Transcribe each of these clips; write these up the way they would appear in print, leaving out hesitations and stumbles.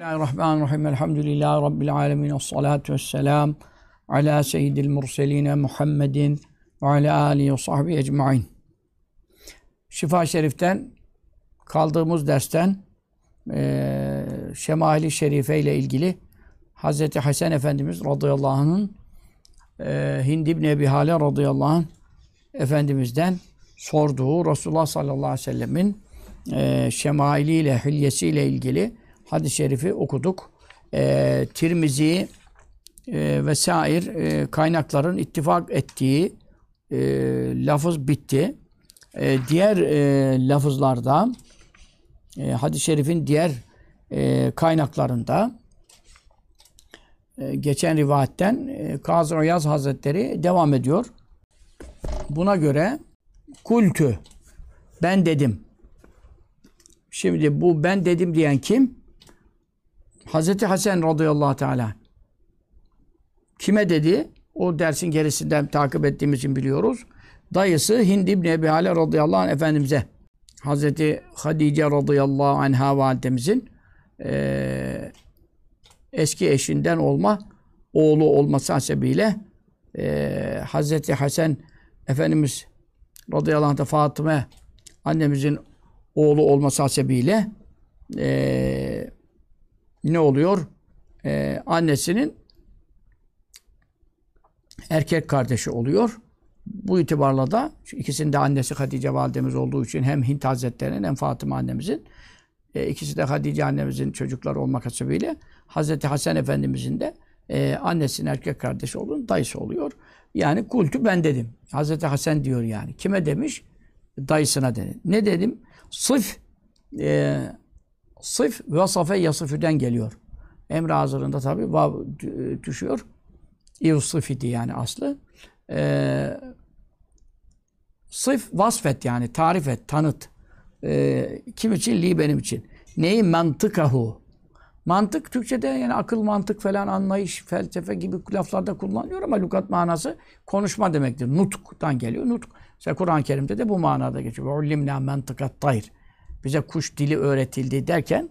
Bismillahirrahmanirrahim. Elhamdülillahi Rabbil alemin. Esselatu vesselam ala seyyidil murseline Muhammedin ve ala alihi ve sahbihi ecmain. Şifa-ı Şerif'ten kaldığımız dersten Şemail-i Şerife ile ilgili Hazreti Hasan Efendimiz radıyallahu anh'ın Hind ibn Ebi Hale radıyallahu anh Efendimiz'den sorduğu Resulullah sallallahu aleyhi ve sellemin şemailiyle, hilyesiyle ilgili hadis-i şerifi okuduk. Tirmizi vesair kaynakların ittifak ettiği lafız bitti. Diğer lafızlarda, hadis-i şerifin diğer kaynaklarında geçen rivayetten Kazı Uyaz Hazretleri devam ediyor. Buna göre kultü, ben dedim. Şimdi bu ben dedim diyen kim? Hazreti Hasan radıyallahu teala. Kime dedi? O dersin gerisinden takip ettiğimiz için biliyoruz. Dayısı Hind ibn Ebi Hale radıyallahu anh Efendimiz'e, Hazreti Hatice radıyallahu anha validemizin eski eşinden olma, oğlu olması hasebiyle Hazreti Hasan Efendimiz radıyallahu anh'ta Fatıma annemizin oğlu olması hasebiyle ne oluyor? Annesinin erkek kardeşi oluyor. Bu itibarla da ikisinin de annesi Hatice validemiz olduğu için hem Hint Hazretleri'nin hem Fatıma annemizin ikisi de Hatice annemizin çocukları olmak hasebiyle Hazreti Hasan Efendimizin de annesinin erkek kardeşi olduğunu dayısı oluyor. Yani kultu ben dedim. Hazreti Hasan diyor yani. Kime demiş? Dayısına dedi. Ne dedim? Sıf ve safe yasıfüden geliyor. Emre hazırında tabi vav düşüyor. İvsıf idi yani aslı. Sıf vasfet yani tarif et, tanıt. Kim için? Li benim için. Neyi? Mantıkahu. Mantık Türkçe'de yani akıl, mantık falan, anlayış, felsefe gibi laflarda kullanılıyor ama lügat manası konuşma demektir. Nutuk'tan geliyor. Nutuk. İşte Kur'an-ı Kerim'de de bu manada geçiyor. Ullimna mantıkat tayr. Bize kuş dili öğretildi derken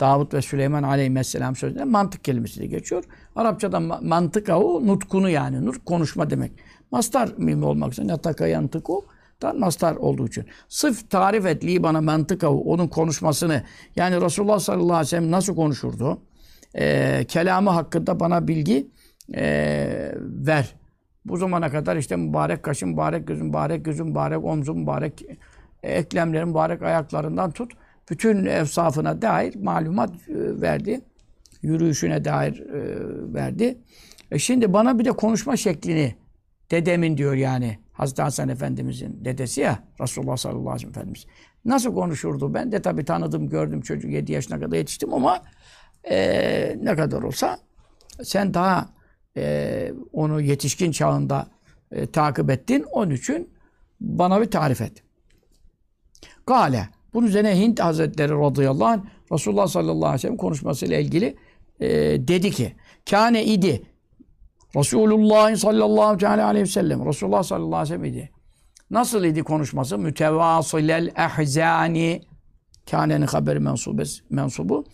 Davud ve Süleyman aleyhisselam sözünde mantık kelimesi de geçiyor. Arapçada mantık o nutkunu yani nut konuşma demek. Mastar mimi olmak üzere nataka yantıku da mastar olduğu için. Sıf tarif et li bana mantık onun konuşmasını yani Resulullah sallallahu aleyhi ve sellem nasıl konuşurdu? Kelamı hakkında bana bilgi ver. Bu zamana kadar işte mübarek kaşın, mübarek gözün, mübarek gözün, mübarek omzun, mübarek eklemlerin mübarek ayaklarından tut. Bütün efsafına dair malumat verdi. Yürüyüşüne dair verdi. Şimdi bana bir de konuşma şeklini dedemin diyor yani. Hazreti Hasan Efendimiz'in dedesi ya. Resulullah sallallahu aleyhi ve sellem Efendimiz. Nasıl konuşurdu? Ben de tabii tanıdım, gördüm çocuk. 7 yaşına kadar yetiştim ama ne kadar olsa sen daha onu yetişkin çağında takip ettin. Onun için bana bir tarif et. Kale. Bunun üzerine Hint Hazretleri radıyallahu anh Resulullah sallallahu aleyhi ve sellem konuşmasıyla ilgili dedi ki kâne idi Resulullah sallallahu aleyhi ve sellem Resulullah sallallahu aleyhi ve sellem idi. Nasıl idi konuşması? Mütevâsilel ahzâni kâne'nin haberi mensubu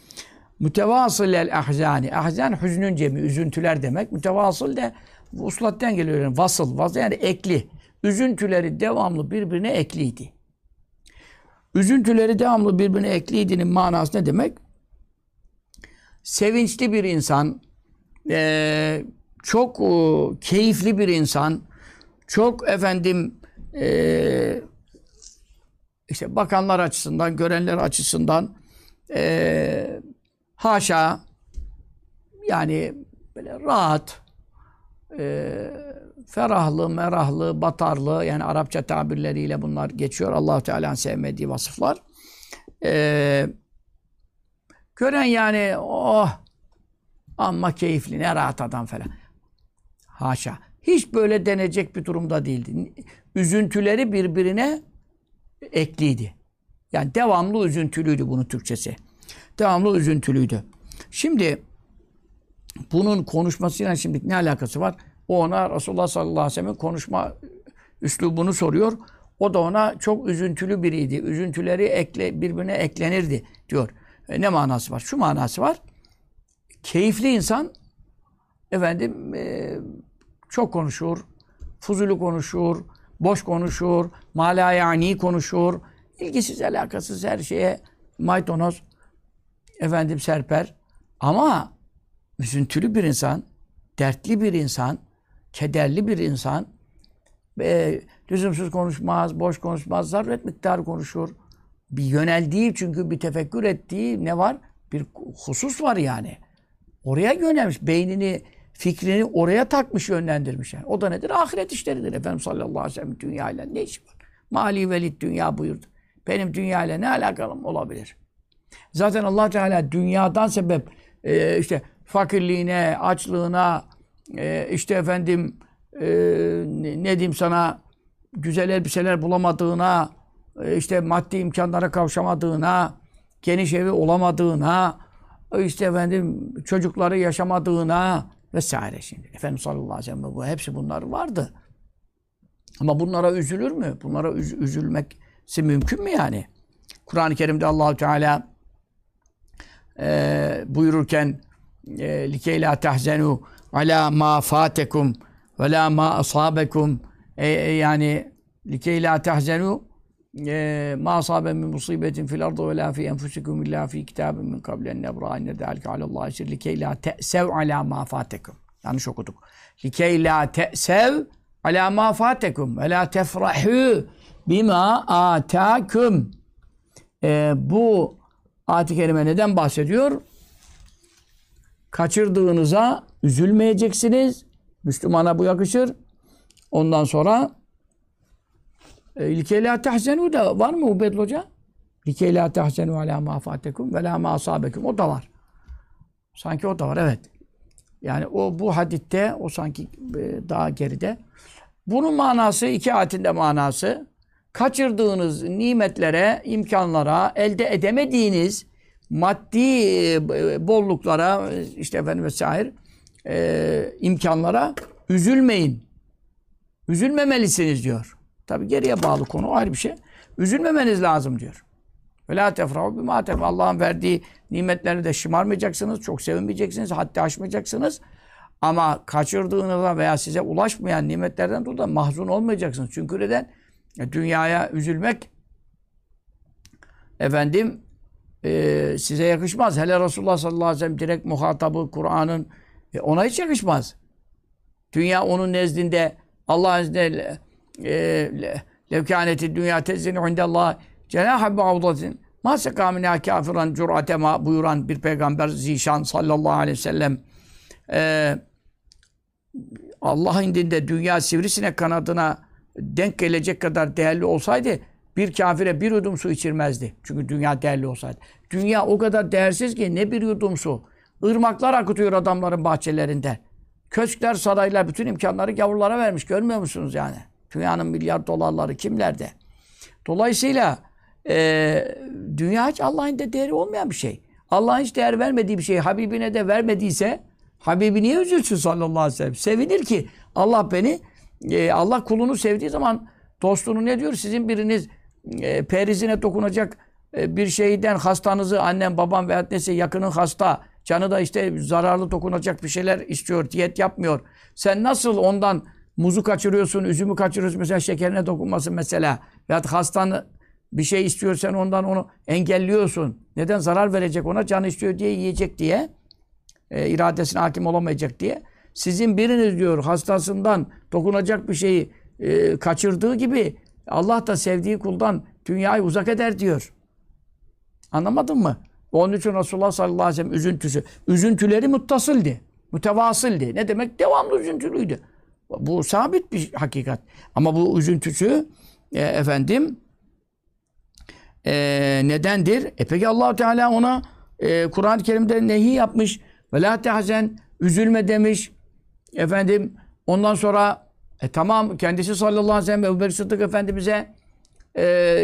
mütevâsilel ahzâni ahzân hüznün cemi, üzüntüler demek. Mütevâsil de uslattan geliyor yani vasıl yani ekli. Üzüntüleri devamlı birbirine ekliydi. Üzüntüleri devamlı birbirine ekliydinin manası ne demek? Sevinçli bir insan, çok keyifli bir insan, çok işte bakanlar açısından, görenler açısından haşa yani böyle rahat, ferahlı, merahlı, batarlı yani Arapça tabirleriyle bunlar geçiyor. Allah-u Teala'nın sevmediği vasıflar. Gören yani oh amma keyifli ne rahat adam falan. Haşa. Hiç böyle denecek bir durumda değildi. Üzüntüleri birbirine ekliydi. Yani devamlı üzüntülüydü bunun Türkçesi. Devamlı üzüntülüydü. Şimdi bunun konuşmasıyla şimdi ne alakası var? O ona Resulullah sallallahu aleyhi ve sellem'in konuşma üslubunu soruyor. O da ona çok üzüntülü biriydi. Üzüntüleri birbirine eklenirdi diyor. Ne manası var? Şu manası var. Keyifli insan efendim çok konuşur, fuzulu konuşur, boş konuşur, malayani konuşur, ilgisiz alakasız her şeye maydanoz efendim serper. Ama üzüntülü bir insan, dertli bir insan, kederli bir insan lüzumsuz konuşmaz, boş konuşmaz, zaruret miktarı konuşur. Bir yöneldiği, çünkü bir tefekkür ettiği ne var? Bir husus var yani. Oraya yönelmiş, beynini, fikrini oraya takmış, yönlendirmiş. Yani. O da nedir? Ahiret işleridir. Efendimiz sallallahu aleyhi ve sellem dünyayla ne işi var? Mali velid dünya buyurdu. Benim dünyayla ne alakalım olabilir? Zaten Allah Teala dünyadan sebep işte fakirliğine, açlığına, işte efendim ne diyeyim sana, güzel elbiseler bulamadığına, işte maddi imkanlara kavuşamadığına, geniş evi olamadığına, işte efendim çocukları yaşamadığına vesaire şimdi. Efendimiz sallallahu aleyhi ve sellem bu, hepsi bunlar vardı. Ama bunlara üzülür mü? Bunlara üzülmesi mümkün mü yani? Kur'an-ı Kerim'de Allah-u Teala buyururken لِكَيْ لَا تَحْزَنُوا عَلَى مَا فَاتَكُمْ وَلَا مَا أَصَابَكُمْ yani لِكَيْ لَا تَحْزَنُوا مَا أَصَابَ مِنْ مُصِيبَةٍ فِي الْأَرْضِ وَلَا فِي أَنْفُسِكُمْ إِلَّا فِي كِتَابٍ مِنْ قَبْلِ أَنْ نَبْرَأَ إِنَّ ذَٰلِكَ عَلَى اللّٰهِ يَسِيرٌ لِكَيْ لَا تَأْسَوْا عَلَى مَا فَاتَكُمْ yanlış okuduk. لِكَيْ لَا تَأْسَوْا عَلَى مَا فَاتَكُمْ وَلَا تَفْرَحُوا بِمَا آتَاكُمْ bu ayet-i kerime neden bahsediyor? Kaçırdığınıza üzülmeyeceksiniz. Müslümana bu yakışır. Ondan sonra لِكَيْ لَا تَحْزَنُوا da var mı Ubedül Hoca? لِكَيْ لَا تَحْزَنُوا عَلَى مَا فَاتَكُمْ وَلَا مَا أَصَابَكُمْ o da var. Sanki o da var, evet. Yani o bu hadiste, o sanki daha geride. Bunun manası, iki ayetin de manası, kaçırdığınız nimetlere, imkanlara, elde edemediğiniz maddi bolluklara, işte efendim vesaire imkanlara üzülmeyin. Üzülmemelisiniz diyor. Tabi geriye bağlı konu, ayrı bir şey. Üzülmemeniz lazım diyor. وَلَا تَفْرَهُ بِمَا تَفْرَهُ Allah'ın verdiği nimetlerine de şımarmayacaksınız, çok sevinmeyeceksiniz, haddi aşmayacaksınız. Ama kaçırdığınızda veya size ulaşmayan nimetlerden dolayı da mahzun olmayacaksınız. Çünkü neden? Dünyaya üzülmek efendim size yakışmaz. Hele Resulullah sallallahu aleyhi ve sellem direkt muhatabı Kur'an'ın ona hiç yakışmaz. Dünya onun nezdinde, Allah'ın nezdinde levkâneti dünya tezzini indellâhi cenâhe ba'udatin mâ sekâminâ kâfiran cür'atemâ buyuran bir peygamber zişan sallallahu aleyhi ve sellem Allah indinde dünya sivrisinek kanadına denk gelecek kadar değerli olsaydı bir kafire bir yudum su içirmezdi. Çünkü dünya değerli olsaydı. Dünya o kadar değersiz ki ne bir yudum su. Irmaklar akıtıyor adamların bahçelerinde. Köşkler, saraylar, bütün imkanları gavurlara vermiş. Görmüyor musunuz yani? Dünyanın milyar dolarları kimlerde? Dolayısıyla dünya hiç Allah'ın da değeri olmayan bir şey. Allah'ın hiç değer vermediği bir şey. Habibine de vermediyse Habibi niye üzülsün sallallahu aleyhi ve sellem? Sevinir ki Allah beni, Allah kulunu sevdiği zaman dostunu ne diyor? Sizin biriniz perizine dokunacak bir şeyden hastanızı, annem, babam veya neyse yakının hasta, canı da işte zararlı dokunacak bir şeyler istiyor, diyet yapmıyor. Sen nasıl ondan muzu kaçırıyorsun, üzümü kaçırıyorsun mesela, şekerine dokunmasın mesela. Veyahut hastan bir şey istiyorsan ondan onu engelliyorsun. Neden? Zarar verecek ona, canı istiyor diye yiyecek diye. İradesine hakim olamayacak diye. Sizin biriniz diyor hastasından dokunacak bir şeyi kaçırdığı gibi Allah da sevdiği kuldan dünyayı uzak eder diyor. Anlamadın mı? Onun için Resulullah sallallahu aleyhi ve sellem üzüntüsü. Üzüntüleri muttasildi. Mütevasıldi. Ne demek? Devamlı üzüntülüydü. Bu sabit bir hakikat. Ama bu üzüntüsü nedendir? Peki Allah-u Teala ona Kur'an-ı Kerim'de nehi yapmış. Ve la tehzen, üzülme demiş. Efendim ondan sonra tamam, kendisi sallallahu aleyhi ve sellem Ebubekir Sıddık Efendimiz'e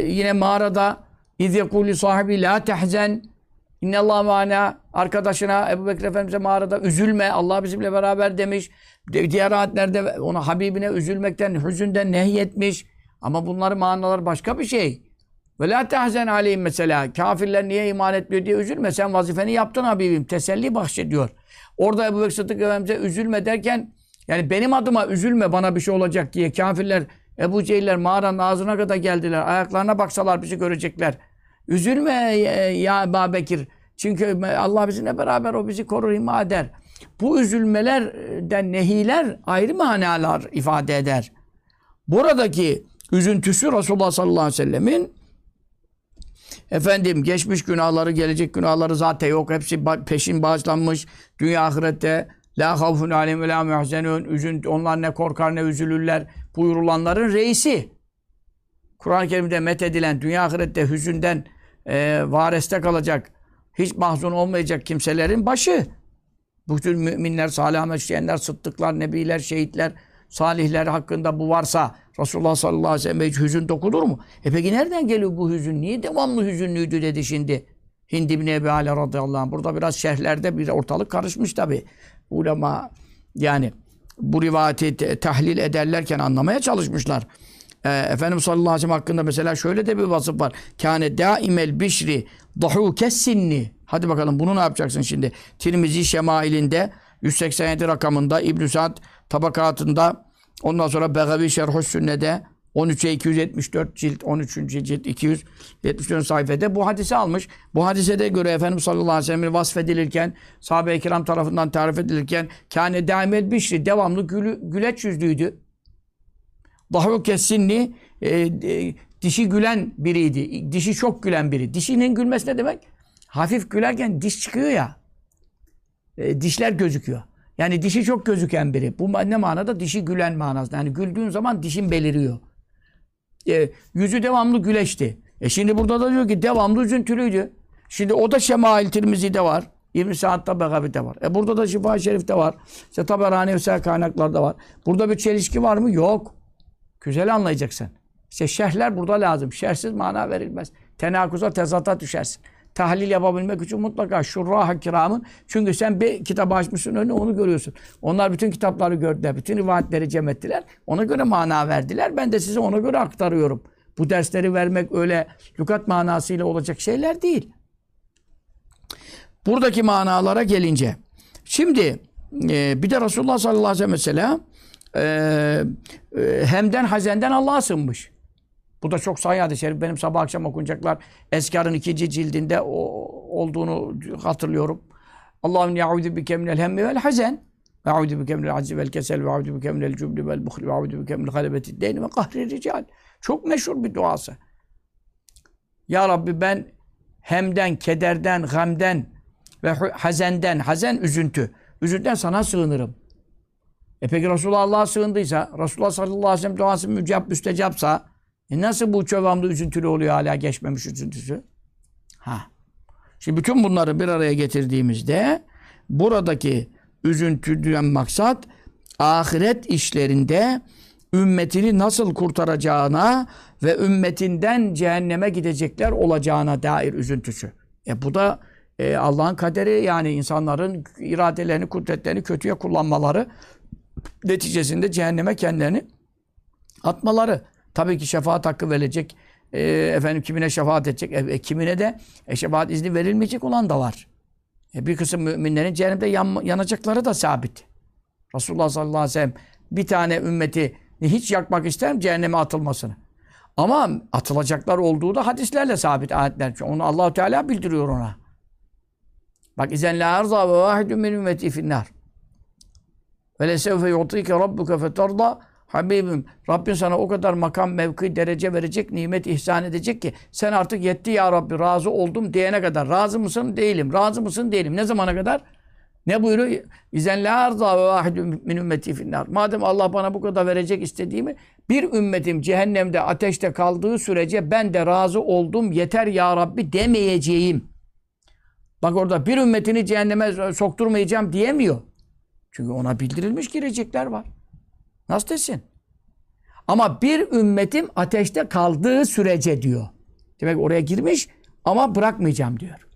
yine mağarada iz yekûlü sahibi la tehzen innallâhu mâna, arkadaşına Ebubekir Efendimiz'e mağarada üzülme, Allah bizimle beraber demiş. Diğer ayetlerde ona Habibine üzülmekten, hüzünden nehyetmiş. Ama bunların manaları başka bir şey. Ve la tehzen aleyhim mesela. Kafirler niye iman etmiyor diye üzülme. Sen vazifeni yaptın Habibim. Teselli bahşediyor. Orada Ebubekir Sıddık Efendimiz'e üzülme derken, yani benim adıma üzülme bana bir şey olacak diye. Kafirler, Ebu Cehiller mağaranın ağzına kadar geldiler. Ayaklarına baksalar bizi görecekler. Üzülme ya Ebubekir. Çünkü Allah bizimle beraber, o bizi korur, ima eder. Bu üzülmelerden nehiler ayrı manalar ifade eder. Buradaki üzüntüsü Resulullah sallallahu aleyhi ve sellemin efendim geçmiş günahları, gelecek günahları zaten yok. Hepsi peşin bağışlanmış. Dünya ahirette la havfun alem ve la muhzenun. Üzüntü, onlar ne korkar ne üzülürler buyurulanların reisi. Kur'an-ı Kerim'de methedilen dünya ahirette hüzünden vareste kalacak, hiç mahzun olmayacak kimselerin başı. Bütün müminler, salih amel işleyenler, sıddıklar, nebiler, şehitler, salihler hakkında bu varsa Resulullah sallallahu aleyhi ve sellem'e hiç hüzün dokunur mu? E peki nereden geliyor bu hüzün? Niye devamlı hüzünlüydü dedi şimdi Hind ibn Ebi Hale radıyallahu anh. Burada biraz şerhlerde bir ortalık karışmış tabi. Ulema yani bu rivayeti tahlil ederlerken anlamaya çalışmışlar. Efendimiz sallallahu aleyhi ve sellem hakkında mesela şöyle de bir vasıf var. Kâne daimel bişri dahûkes sinni. Hadi bakalım bunu ne yapacaksın şimdi? Tirmizi Şemail'inde 187 rakamında, İbn-i Sad tabakatında, ondan sonra Begavî Şerhus Sünne'de 13'e 274 cilt, 13. cilt 274 sayfede bu hadisi almış. Bu hadise de göre Efendimiz sallallahu aleyhi ve sellem'in vasfedilirken, sahabe-i kiram tarafından tarif edilirken kâne daimel bişri, devamlı güleç yüzlüydü. Dahûkes sinni, dişi gülen biriydi. Dişi çok gülen biri. Dişinin gülmesi ne demek? Hafif gülerken diş çıkıyor ya, dişler gözüküyor. Yani dişi çok gözüken biri. Bu ne manada? Dişi gülen manasında. Yani güldüğün zaman dişin beliriyor. Yüzü devamlı güleşti. Şimdi burada da diyor ki devamlı üzüntülüydü. Şimdi o da Şemail Tirmizi'de var. İbn-i Sad'da, Begavi'de var. Burada da Şifa-ı Şerif'te var. İşte Taberani vesaire kaynaklarda var. Burada bir çelişki var mı? Yok. Güzel anlayacaksın. İşte şerhler burada lazım. Şerhsiz mana verilmez. Tenakuza, tezata düşersin. Tahlil yapabilmek için mutlaka şurrah-ı kiramın, çünkü sen bir kitabı açmışsın önüne, onu görüyorsun. Onlar bütün kitapları gördüler, bütün rivayetleri cem ettiler. Ona göre mana verdiler. Ben de size ona göre aktarıyorum. Bu dersleri vermek öyle lügat manasıyla olacak şeyler değil. Buradaki manalara gelince. Şimdi bir de Resulullah sallallahu aleyhi ve sellem hemden hazenden Allah'a sığınmış. Bu da çok sahih hadis-i şerif. Benim sabah akşam okunacaklar Eskar'ın 2. cildinde olduğunu hatırlıyorum. Allahümme ya'udü bike minel hemmi vel hazen ve ya'udü bike minel aczi vel kesel ve ya'udü bike minel cübni vel buhri ve ya'udü bike minel halebeti deyni ve kahri rical. Çok meşhur bir duası. Ya Rabbi, ben hemden, kederden, gamden ve hazenden, hazen üzüntü, üzüntüden sana sığınırım. Peki Resulullah Allah'a sığındıysa, Resulullah sallallahu aleyhi ve sellem duası mücab, müstecapsa, nasıl bu çevamlı üzüntülü oluyor, hala geçmemiş üzüntüsü? Şimdi bütün bunları bir araya getirdiğimizde buradaki üzüntüden maksat ahiret işlerinde ümmetini nasıl kurtaracağına ve ümmetinden cehenneme gidecekler olacağına dair üzüntüsü. Bu da Allah'ın kaderi, yani insanların iradelerini, kudretlerini kötüye kullanmaları neticesinde cehenneme kendilerini atmaları. Tabii ki şefaat hakkı verilecek. Efendim kimine şefaat edecek? Kimine de şefaat izni verilmeyecek olan da var. Bir kısım müminlerin cehennemde yanacakları da sabit. Resulullah sallallahu aleyhi ve sellem bir tane ümmeti hiç yakmak ister mi cehenneme atılmasını? Ama atılacaklar olduğu da hadislerle sabit, ayetler. Onu Allahu Teala bildiriyor ona. Bak izen la arza ve vahidun min ümmeti finnar. Ve lesevfe yu'tike rabbuke fetarda. Habibim, Rabbin sana o kadar makam, mevki, derece verecek, nimet ihsan edecek ki sen artık yetti ya Rabbi, razı oldum diyene kadar. Razı mısın? Değilim. Razı mısın? Değilim. Ne zamana kadar? Ne buyuruyor? İzen la arza ve vahidun min ümmeti finnar. Madem Allah bana bu kadar verecek istediğimi, bir ümmetim cehennemde, ateşte kaldığı sürece ben de razı oldum, yeter ya Rabbi demeyeceğim. Bak orada bir ümmetini cehenneme sokturmayacağım diyemiyor. Çünkü ona bildirilmiş girecekler var. Nasıl desin? Ama bir ümmetim ateşte kaldığı sürece diyor. Demek oraya girmiş ama bırakmayacağım diyor.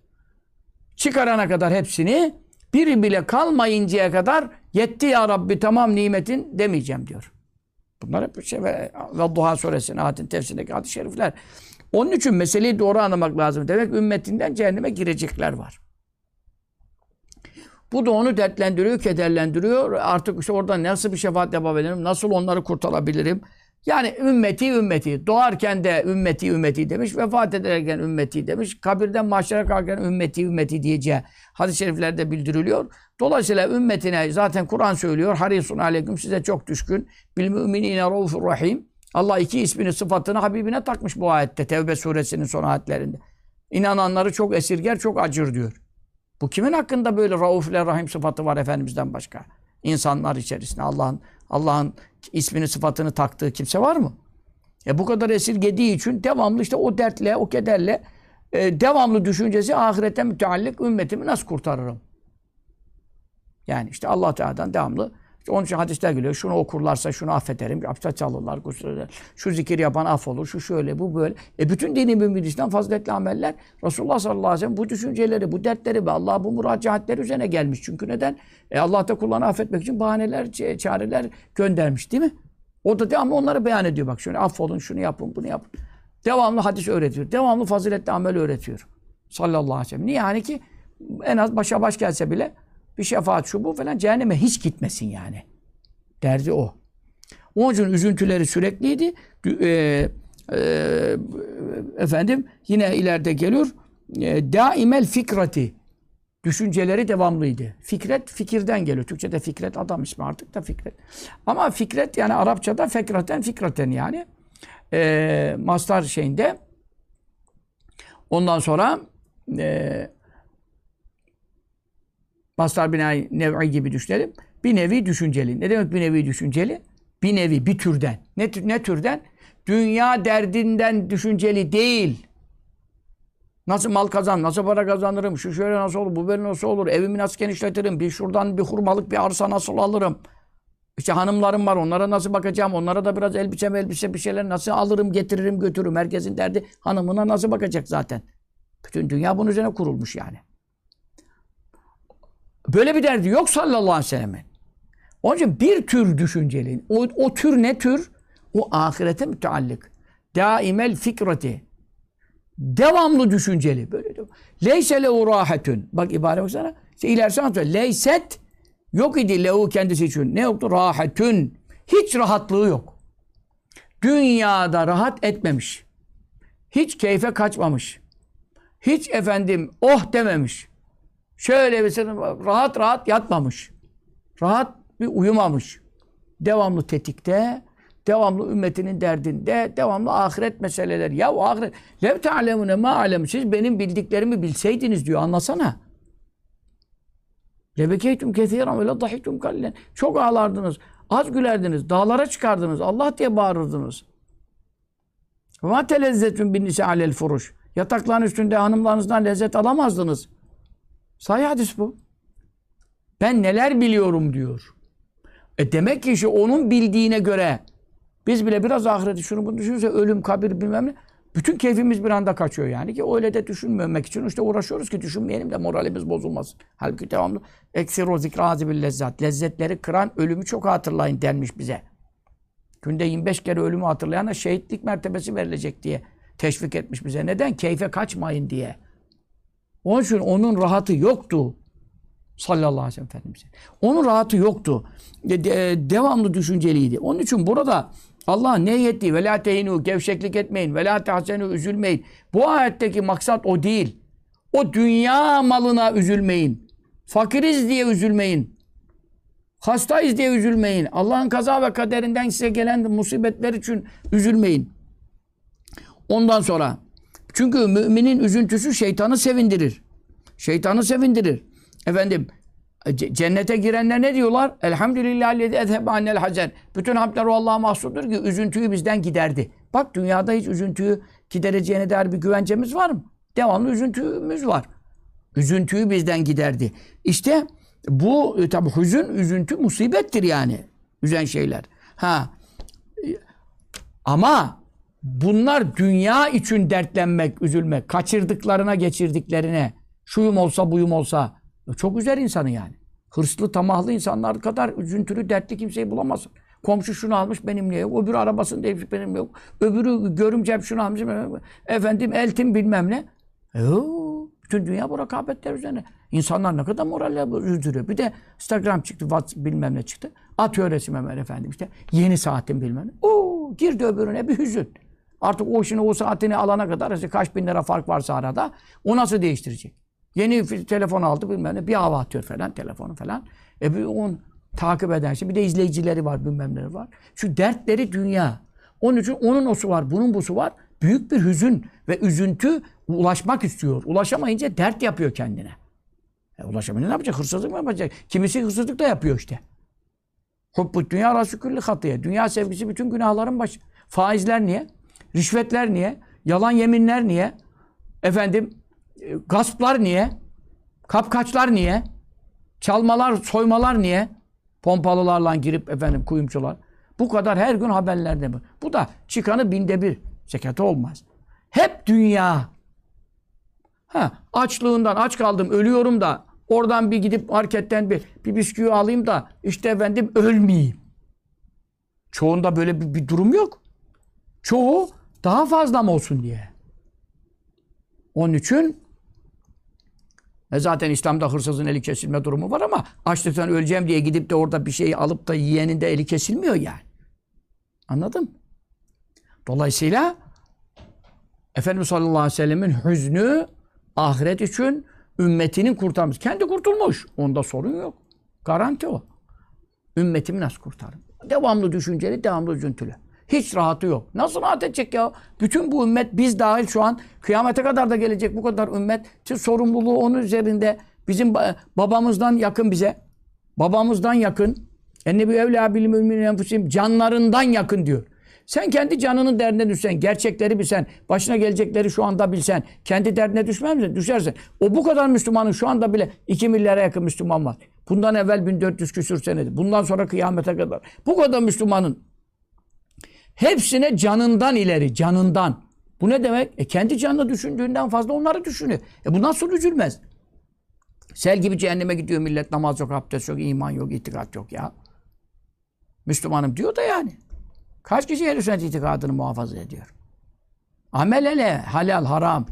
Çıkarana kadar hepsini, biri bile kalmayıncaya kadar yetti ya Rabbi tamam nimetin demeyeceğim diyor. Bunlar hep Duha suresinin ayetin tefsirindeki hadis-i şerifler. Onun için meseleyi doğru anlamak lazım. Demek ümmetinden cehenneme girecekler var. Bu da onu dertlendiriyor, kederlendiriyor. Artık işte orada nasıl bir şefaat yapabilirim, nasıl onları kurtarabilirim? Yani ümmeti ümmeti. Doğarken de ümmeti ümmeti demiş, vefat ederken ümmeti demiş, kabirden mahşere kalkarken ümmeti ümmeti diyeceği hadis-i şeriflerde bildiriliyor. Dolayısıyla ümmetine zaten Kur'an söylüyor. Harisun aleyküm, size çok düşkün. Bil müminine raufur rahim. Allah iki ismini, sıfatını Habibine takmış bu ayette. Tevbe suresinin son ayetlerinde. İnananları çok esirger, çok acır diyor. Bu kimin hakkında böyle rauf ile rahim sıfatı var Efendimiz'den başka? İnsanlar içerisinde Allah'ın ismini, sıfatını taktığı kimse var mı? Bu kadar esirgediği için devamlı işte o dertle, o kederle devamlı düşüncesi ahirete müteallik, ümmetimi nasıl kurtarırım? Yani işte Allah Teala'dan devamlı. İşte onun için hadisler geliyor. Şunu okurlarsa şunu affederim. Abdest alırlar, gusül eder. Şu zikir yapan af olur. Şu şöyle, bu böyle. Bütün dini bilgisinden faziletli ameller. Resulullah sallallahu aleyhi ve sellem bu düşünceleri, bu dertleri ve Allah'a bu müracaatleri üzerine gelmiş. Çünkü neden? Allah da kullarını affetmek için bahaneler, çareler göndermiş değil mi? O da devamlı onları beyan ediyor. Bak şöyle affolun, şunu yapın, bunu yapın. Devamlı hadis öğretiyor. Devamlı faziletli amel öğretiyor. Sallallahu aleyhi ve sellem. Niye? Yani ki en az başa baş gelse bile bir şefaat şu bu falan cehenneme hiç gitmesin yani. Derdi o. Onun için üzüntüleri sürekliydi. Efendim yine ileride geliyor. Daimel fikrati. Düşünceleri devamlıydı. Fikret fikirden geliyor. Türkçe'de Fikret adam ismi artık da Fikret. Ama Fikret yani Arapça'da fikraten yani. Mastar şeyinde. Ondan sonra mastar binayı nev'i gibi düşünelim. Bir nevi düşünceli. Ne demek bir nevi düşünceli? Bir nevi, bir türden. Ne türden? Dünya derdinden düşünceli değil. Nasıl mal kazan, nasıl para kazanırım, şu şöyle nasıl olur, bu böyle nasıl olur, evimi nasıl genişletirim, bir şuradan bir hurmalık bir arsa nasıl alırım. İşte hanımlarım var, onlara nasıl bakacağım, onlara da biraz elbise bir şeyler nasıl alırım, getiririm, götürürüm. Herkesin derdi hanımına nasıl bakacak zaten. Bütün dünya bunun üzerine kurulmuş yani. Böyle bir derdi yok sallallahu aleyhi ve sellem'in. Onun için bir tür düşünceli. O tür ne tür? O ahirete müteallik. Daimel fikrati. Devamlı düşünceli. Böyle diyor. Leyse lehu rahatun. Bak ibare baksana. İşte ilerisi anlatıyor. Leyset yok idi lehu kendisi için. Ne yoktu? Rahatun. Hiç rahatlığı yok. Dünyada rahat etmemiş. Hiç keyfe kaçmamış. Hiç efendim oh dememiş. Şöyle bir rahat yatmamış. Rahat bir uyumamış. Devamlı tetikte, devamlı ümmetinin derdinde, devamlı ahiret meseleleri. Ya ahiret. Lev ta'lemune ma alem. Siz benim bildiklerimi bilseydiniz diyor. Anlasana. Lebekeytum kethiran ve la dahikum kallen. Çok ağlardınız, az gülerdiniz, dağlara çıkardınız, Allah diye bağırırdınız. Ve ma telezzetun bin nisa alel furuş. Yatakların üstünde hanımlarınızdan lezzet alamazdınız. Sahih hadis bu. Ben neler biliyorum diyor. Demek ki işte onun bildiğine göre biz bile biraz ahireti şunu bunu düşünürse ölüm, kabir bilmem ne. Bütün keyfimiz bir anda kaçıyor yani ki öyle de düşünmemek için işte uğraşıyoruz ki düşünmeyelim de moralimiz bozulmasın. Halbuki devamlı eksiru zikrazi bil lezzat. Lezzetleri kıran ölümü çok hatırlayın denmiş bize. Günde 25 kere ölümü hatırlayana şehitlik mertebesi verilecek diye teşvik etmiş bize. Neden? Keyfe kaçmayın diye. Onun için onun rahatı yoktu. Sallallahu aleyhi ve sellem Efendimiz'in. Onun rahatı yoktu. Devamlı düşünceliydi. Onun için burada Allah neyyetti? Velâ tehinu, gevşeklik etmeyin. Velâ tehsenu, üzülmeyin. Bu ayetteki maksat o değil. O dünya malına üzülmeyin. Fakiriz diye üzülmeyin. Hastayız diye üzülmeyin. Allah'ın kaza ve kaderinden size gelen musibetler için üzülmeyin. Ondan sonra çünkü müminin üzüntüsü şeytanı sevindirir. Şeytanı sevindirir. Efendim cennete girenler ne diyorlar? Elhamdülillahillezî ezhebe annel hazen. Bütün hamdler o Allah'a mahsustur ki üzüntüyü bizden giderdi. Bak dünyada hiç üzüntüyü gidereceğine dair bir güvencemiz var mı? Devamlı üzüntümüz var. Üzüntüyü bizden giderdi. İşte bu tabii hüzün, üzüntü musibettir yani. Üzen şeyler. Ha. Ama bunlar dünya için dertlenmek, üzülmek, kaçırdıklarına, geçirdiklerine, şuyum olsa, buyum olsa, çok üzer insanı yani. Hırslı, tamahlı insanlar kadar üzüntülü, dertli kimseyi bulamazsın. Komşu şunu almış, benim niye yok? Öbürü arabasını değmiş, benim yok? Öbürü görümcem şunu almış, efendim eltim bilmem ne. Bütün dünya bu rekabetler üzerine. İnsanlar ne kadar moralle üzülüyor. Bir de Instagram çıktı, WhatsApp bilmem ne çıktı. Atıyor resim hemen efendim işte. Yeni saatin bilmem ne. Girdi öbürüne bir hüzün. Artık o işini, o saatini alana kadar işte kaç bin lira fark varsa arada o nasıl değiştirecek? Yeni telefon aldı bilmem ne. Bir hava atıyor falan telefonu falan. Bir on takip eden şey. Bir de izleyicileri var bilmem neleri var. Şu dertleri dünya. Onun için onun osu var, bunun busu var. Büyük bir hüzün ve üzüntü ulaşmak istiyor. Ulaşamayınca dert yapıyor kendine. Ulaşamayınca ne yapacak? Hırsızlık mı yapacak? Kimisi hırsızlık da yapıyor işte. Hubbu dünya rasüküllü hatıya. Dünya sevgisi bütün günahların başı. Faizler niye? Rüşvetler niye? Yalan yeminler niye? Efendim, gasplar niye? Kapkaçlar niye? Çalmalar, soymalar niye? Pompalılarla girip efendim kuyumcular. Bu kadar her gün haberlerde bu. Bu da çıkanı binde bir. Zekatı olmaz. Hep dünya. Açlığından aç kaldım, ölüyorum da oradan bir gidip marketten bir bisküvi alayım da işte efendim ölmeyeyim. Çoğunda böyle bir durum yok. Çoğu daha fazla mı olsun diye. Onun için zaten İslam'da hırsızın eli kesilme durumu var ama açlıktan öleceğim diye gidip de orada bir şey alıp da yiyenin de eli kesilmiyor yani. Anladın mı? Dolayısıyla Efendimiz sallallahu aleyhi ve sellemin hüznü ahiret için ümmetinin kurtarması. Kendi kurtulmuş. Onda sorun yok. Garanti o. Ümmetimi nasıl kurtarırım? Devamlı düşünceli, devamlı üzüntülü. Hiç rahatı yok. Nasıl rahat edecek ya? Bütün bu ümmet biz dahil şu an kıyamete kadar da gelecek bu kadar ümmet. Sorumluluğu onun üzerinde. Bizim babamızdan yakın bize. Babamızdan yakın. Ennebi evlâ bil müminîne enfüsihim. Canlarından yakın diyor. Sen kendi canının derdine düşsen, gerçekleri bilsen, başına gelecekleri şu anda bilsen, kendi derdine düşmez misin? Düşersen. O bu kadar Müslümanın şu anda bile 2 milyara yakın Müslüman var. Bundan evvel 1400 küsür senedir. Bundan sonra kıyamete kadar. Bu kadar Müslümanın hepsine canından ileri, canından. Bu ne demek? Kendi canını düşündüğünden fazla onları düşünüyor. Bu nasıl üzülmez? Sel gibi cehenneme gidiyor millet. Namaz yok, abdest yok, iman yok, itikat yok ya. Müslümanım diyor da yani. Kaç kişi ehl-i sünnet itikadını muhafaza ediyor? Amel ele, halal, haram.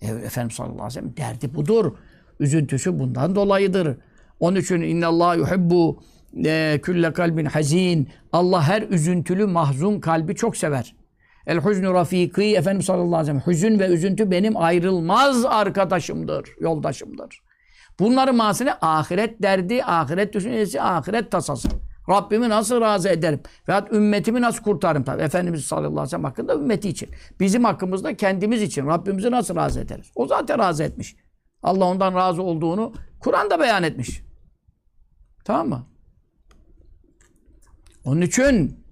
Efendimiz sallallahu aleyhi ve sellem derdi budur. Üzüntüsü bundan dolayıdır. Onun için innallâhu yuhibbu külle kalbin hazin. Allah her üzüntülü, mahzun kalbi çok sever. El hüznü rafiki. Efendimiz sallallahu aleyhi ve sellem hüzün ve üzüntü benim ayrılmaz arkadaşımdır, yoldaşımdır. Bunların masine ahiret derdi, ahiret düşüncesi, ahiret tasası. Rabbimi nasıl razı ederim? Veyahut ümmetimi nasıl kurtarırım? Tabii Efendimiz sallallahu aleyhi ve sellem hakkında ümmeti için. Bizim hakkımızda kendimiz için. Rabbimizi nasıl razı ederiz? O zaten razı etmiş. Allah ondan razı olduğunu Kur'an'da beyan etmiş. Tamam mı? Onun için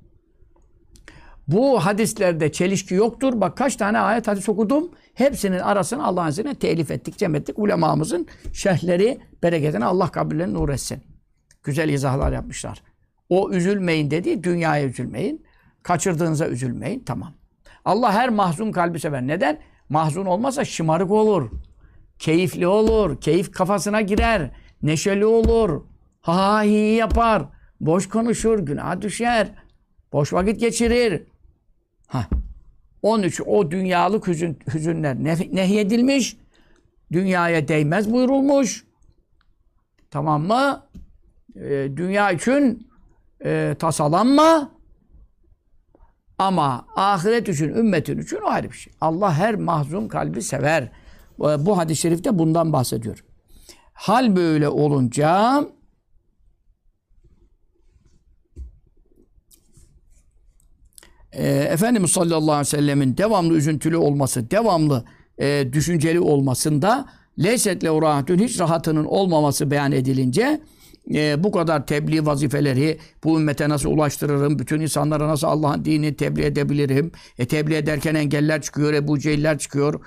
bu hadislerde çelişki yoktur. Bak kaç tane ayet hadis okudum. Hepsinin arasını Allah'ın izniyle telif ettik, cem ettik. Ulemamızın şerhleri bereketine Allah kabirlerini nur etsin. Güzel izahlar yapmışlar. O üzülmeyin dedi, dünyaya üzülmeyin. Kaçırdığınıza üzülmeyin, tamam. Allah her mahzun kalbi sever. Neden? Mahzun olmasa şımarık olur. Keyifli olur, keyif kafasına girer. Neşeli olur, ha-ha-hi yapar. Boş konuşur, günah düşer. Boş vakit geçirir. Onun için o dünyalık hüzünler nehyedilmiş. Dünyaya değmez buyurulmuş. Tamam mı? Dünya için tasalanma ama ahiret için, ümmetin için o ayrı bir şey. Allah her mahzun kalbi sever. Bu hadis-i şerifte bundan bahsediyor. Hal böyle olunca Efendimiz sallallahu aleyhi ve sellemin devamlı üzüntülü olması, devamlı düşünceli olmasında leysetle urahatün hiç rahatının olmaması beyan edilince bu kadar tebliğ vazifeleri bu ümmete nasıl ulaştırırım? Bütün insanlara nasıl Allah'ın dinini tebliğ edebilirim? Tebliğ ederken engeller çıkıyor, Ebu Cehiller çıkıyor.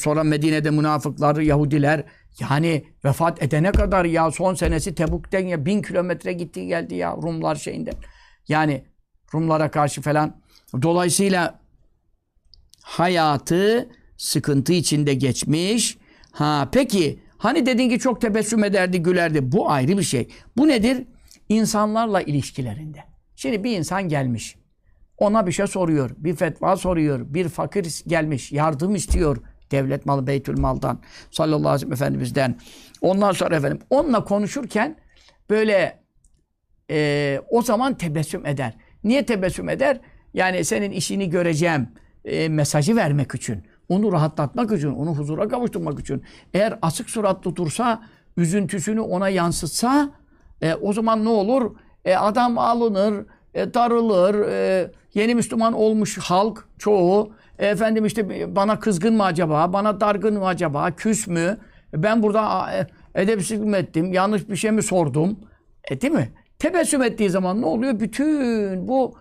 Sonra Medine'de münafıklar, Yahudiler. Yani vefat edene kadar ya son senesi Tebuk'ten ya 1000 kilometre gitti geldi ya Rumlar şeyinde. Yani Rumlara karşı falan. Dolayısıyla hayatı sıkıntı içinde geçmiş. Peki hani dedin ki çok tebessüm ederdi, gülerdi. Bu ayrı bir şey. Bu nedir? İnsanlarla ilişkilerinde. Şimdi Şimdi bir insan gelmiş, ona bir şey soruyor, bir fetva soruyor, bir fakir gelmiş, yardım istiyor devlet malı, Beytülmal'dan, sallallahu aleyhi ve sellem Efendimiz'den. Ondan sonra efendim, onunla konuşurken böyle o zaman tebessüm eder. Niye tebessüm eder? Yani senin işini göreceğim mesajı vermek için, onu rahatlatmak için, onu huzura kavuşturmak için. Eğer asık suratlı dursa, üzüntüsünü ona yansıtsa, o zaman ne olur? Adam alınır, darılır, yeni Müslüman olmuş halk çoğu, efendim işte bana kızgın mı acaba, bana dargın mı acaba, küs mü, ben burada edepsizlik mi ettim, yanlış bir şey mi sordum, değil mi? Tebessüm ettiği zaman ne oluyor? Bütün bu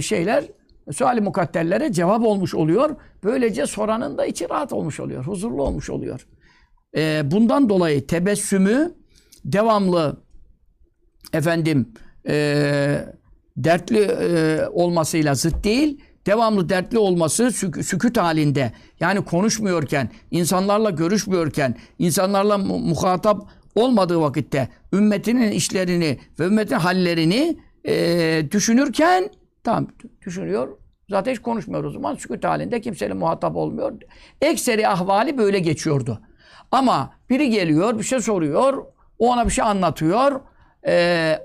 şeyler, sual-i mukadderlere cevap olmuş oluyor. Böylece soranın da içi rahat olmuş oluyor, huzurlu olmuş oluyor. Bundan dolayı tebessümü devamlı, efendim, dertli olmasıyla zıt değil, devamlı dertli olması sükût halinde, yani konuşmuyorken, insanlarla görüşmüyorken, insanlarla muhatap olmadığı vakitte, ümmetinin işlerini ve ümmetin hallerini düşünürken, tam düşünüyor, zaten hiç konuşmuyor o zaman, sükût halinde kimseyle muhatap olmuyor. Ekseri ahvali böyle geçiyordu. Ama biri geliyor, bir şey soruyor, o ona bir şey anlatıyor.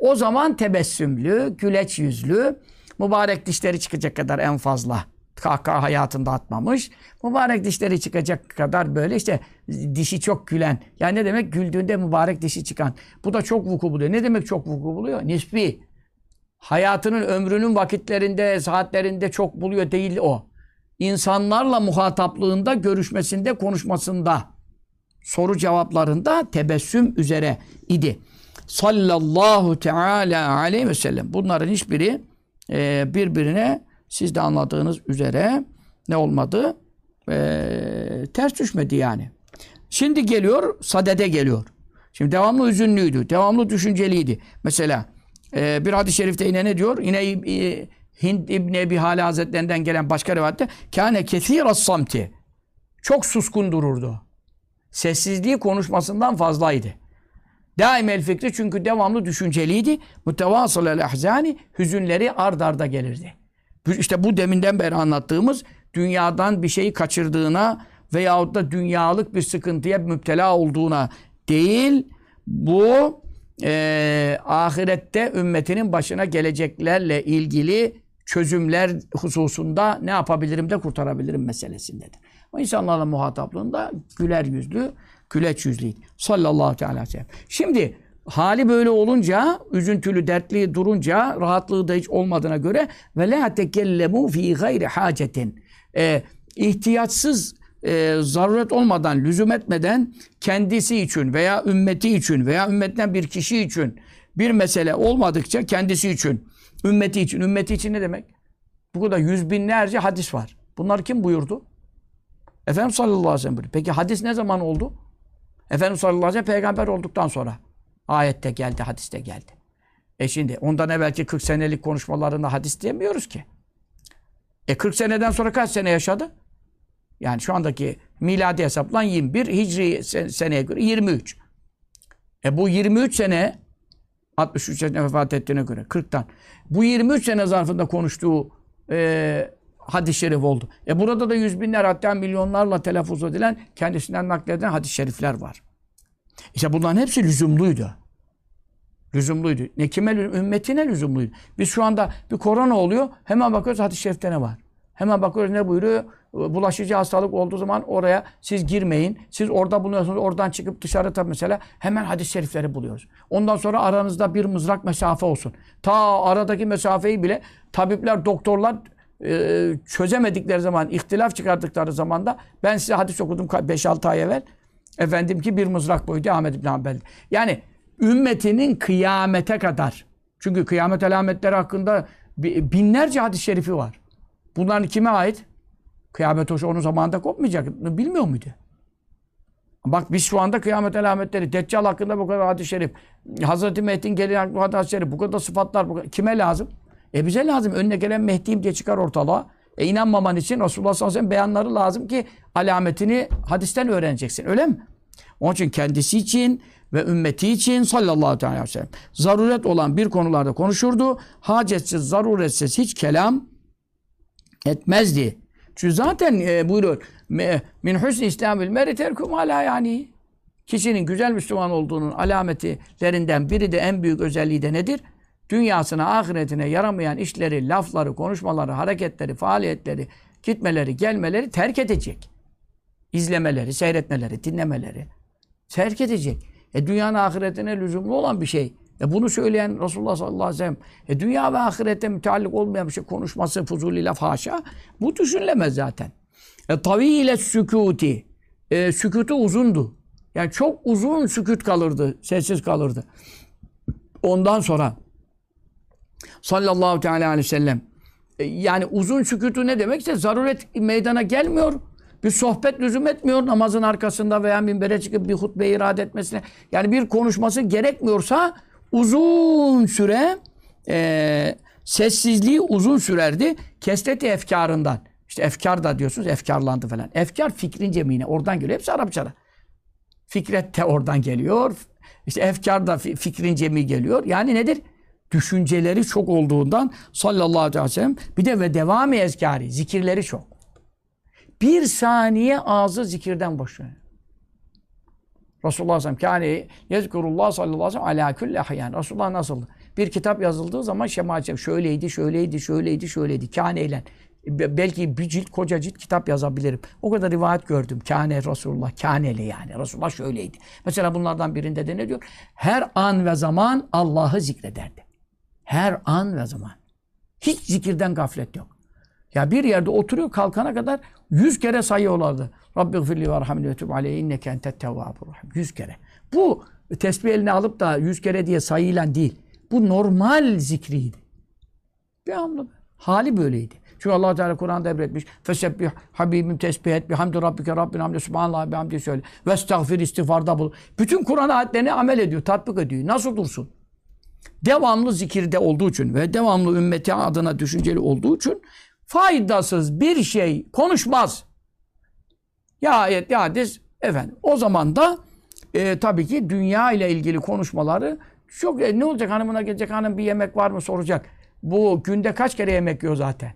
O zaman tebessümlü, güleç yüzlü, mübarek dişleri çıkacak kadar en fazla kahkaha hayatında atmamış, mübarek dişleri çıkacak kadar böyle işte dişi çok gülen, yani ne demek güldüğünde mübarek dişi çıkan, bu da çok vuku buluyor. Ne demek çok vuku buluyor? Nispi. Hayatının, ömrünün vakitlerinde, saatlerinde çok buluyor değil o. İnsanlarla muhataplığında, görüşmesinde, konuşmasında, soru cevaplarında tebessüm üzere idi. Sallallahu teala aleyhi ve sellem. Bunların hiçbiri birbirine, siz de anladığınız üzere, ne olmadı? Ters düşmedi yani. Şimdi geliyor, sadede geliyor. Şimdi devamlı üzünlüydü, devamlı düşünceliydi. Mesela bir hadis-i şerifte yine ne diyor? Yine Hind ibn Ebi Hale Hazretlerinden gelen başka rivayette kâne kesîras samti. Çok suskun dururdu. Sessizliği konuşmasından fazlaydı. Daim el fikri, çünkü devamlı düşünceliydi. Mutevasıl el ahzani, hüzünleri ard arda gelirdi. İşte bu deminden beri anlattığımız, dünyadan bir şeyi kaçırdığına veyahut da dünyalık bir sıkıntıya müptela olduğuna değil, bu ahirette ümmetinin başına geleceklerle ilgili çözümler hususunda ne yapabilirim de kurtarabilirim meselesindedir. O insanlarla muhataplığında güler yüzlü, güleç yüzlüydü. Sallallahu teala aleyhi ve sellem. Şimdi hali böyle olunca, üzüntülü, dertli durunca, rahatlığı da hiç olmadığına göre ve la tekellemu fi gayri hacetin. İhtiyatsız, zaruret olmadan, lüzum etmeden kendisi için veya ümmeti için veya ümmetten bir kişi için bir mesele olmadıkça kendisi için, ümmeti için. Ümmeti için ne demek? Burada yüz binlerce hadis var. Bunlar kim buyurdu? Efendimiz sallallahu aleyhi ve sellem. Peki hadis ne zaman oldu? Efendimiz sallallahu aleyhi ve sellem peygamber olduktan sonra. Ayette geldi, hadiste geldi. Şimdi ondan evvelki 40 senelik konuşmalarında hadis diyemiyoruz ki. 40 seneden sonra kaç sene yaşadı? Yani şu andaki miladi hesaplan 21, hicri seneye göre 23. Bu 23 sene, 63 yaşında vefat ettiğine göre 40'tan. Bu 23 sene zarfında konuştuğu hadis-i şerif oldu. Burada da yüz binler, hatta milyonlarla telaffuz edilen, kendisinden nakledilen hadis-i şerifler var. İşte bunların hepsi lüzumluydu. Lüzumluydu. Ne kime? Ümmetine lüzumluydu. Biz şu anda bir korona oluyor, hemen bakıyoruz hadis-i şerifte ne var. Hemen bakıyoruz ne buyuruyor? Bulaşıcı hastalık olduğu zaman oraya siz girmeyin. Siz orada buluyorsunuz, oradan çıkıp dışarı tabi mesela hemen hadis-i şerifleri buluyoruz. Ondan sonra aranızda bir mızrak mesafe olsun. Ta aradaki mesafeyi bile tabipler, doktorlar çözemedikleri zaman, ihtilaf çıkarttıkları zaman da ben size hadis okudum 5-6 ay evvel. Efendim ki bir mızrak boyuydu Ahmed İbn Hanbel'de. Yani ümmetinin kıyamete kadar. Çünkü kıyamet alametleri hakkında binlerce hadis-i şerifi var. Bunların kime ait? Kıyamet hoş onun zamanında kopmayacak. Bilmiyor muydu? Bak biz şu anda kıyamet alametleri, Deccal hakkında bu kadar hadis-i şerif, Hazreti Mehdi'nin gelen hadis-i şerif, bu kadar sıfatlar, bu kadar. Kime lazım? Bize lazım. Önüne gelen Mehdi'yim diye çıkar ortalığa. İnanmaman için Resulullah sallallahu aleyhi ve sellem beyanları lazım ki alametini hadisten öğreneceksin. Öyle mi? Onun için kendisi için ve ümmeti için sallallahu aleyhi ve sellem zaruret olan bir konularda konuşurdu. Hacetsiz, zaruretsiz hiç kelam etmezdi. Çünkü zaten buyuruyor min husn-i İslamil mer'i terkuhu ma la yani. Kişinin güzel Müslüman olduğunun alametlerinden biri de en büyük özelliği de nedir? Dünyasına, ahiretine yaramayan işleri, lafları, konuşmaları, hareketleri, faaliyetleri, gitmeleri, gelmeleri terk edecek. İzlemeleri, seyretmeleri, dinlemeleri terk edecek. Dünyanın ahiretine lüzumlu olan bir şey. Bunu söyleyen Resulullah sallallahu aleyhi ve sellem dünya ve ahirete müteallik olmayan bir şey konuşması fuzuli laf haşa. Bu düşünülemez zaten. Tavile sükuti. Sükutu uzundu. Yani çok uzun sükut kalırdı, sessiz kalırdı. Ondan sonra sallallahu teala aleyhi ve sellem yani uzun sükutu ne demekse zaruret meydana gelmiyor. Bir sohbet lüzum etmiyor namazın arkasında veya minbere çıkıp bir hutbe irade etmesine. Yani bir konuşması gerekmiyorsa uzun süre sessizliği uzun sürerdi. Kesreti efkarından. İşte efkar da diyorsunuz, efkarlandı falan. Efkar fikrin cemine oradan geliyor. Hepsi Arapçada. Fikret de oradan geliyor. İşte efkar da fikrin cemi geliyor. Yani nedir? Düşünceleri çok olduğundan sallallahu aleyhi ve sellem. Bir de ve devamı ezkari. Zikirleri çok. Bir saniye ağzı zikirden boşuyor. Resulullah sallallahu aleyhi ve sellem. Yezkurullah sallallahu aleyhi ve sellem ala kulli ahyan. Resulullah nasıldı? Bir kitap yazıldığı zaman Şemail-i Şerife şöyleydi, şöyleydi, şöyleydi, şöyleydi. Kâneyle. Belki bir cilt, koca cilt kitap yazabilirim. O kadar rivayet gördüm. Kâne Resulullah, kâneli yani. Resulullah şöyleydi. Mesela bunlardan birinde de ne diyor? Her an ve zaman Allah'ı zikrederdi. Her an ve zaman. Hiç zikirden gaflet yok. Ya bir yerde oturuyor kalkana kadar 100 kere sayıyorlardı. Rabbiğfirli ve rahmini ve tüb aleyhi inneke entet tevvâbur rahim. 100 kere. Bu tesbih eline alıp da 100 kere diye sayıyla değil. Bu normal zikriydi. Devamlı. Hali böyleydi. Çünkü Allah Teala Kur'an'da emretmiş. Fesebbih habibim tesbih et bihamdi rabbike rabbil hamdi subhanallah bihamdi söyle. Ve estağfir istiğfarda bul. Bütün Kur'an ayetlerini amel ediyor, tatbik ediyor. Nasıl dursun? Devamlı zikirde olduğu için ve devamlı ümmeti adına düşünceli olduğu için faydasız bir şey konuşmaz. Ya ayet ya hadis efendim. O zaman da tabii ki dünya ile ilgili konuşmaları çok ne olacak hanımına gelecek hanım bir yemek var mı soracak. Bu günde kaç kere yemek yiyor zaten?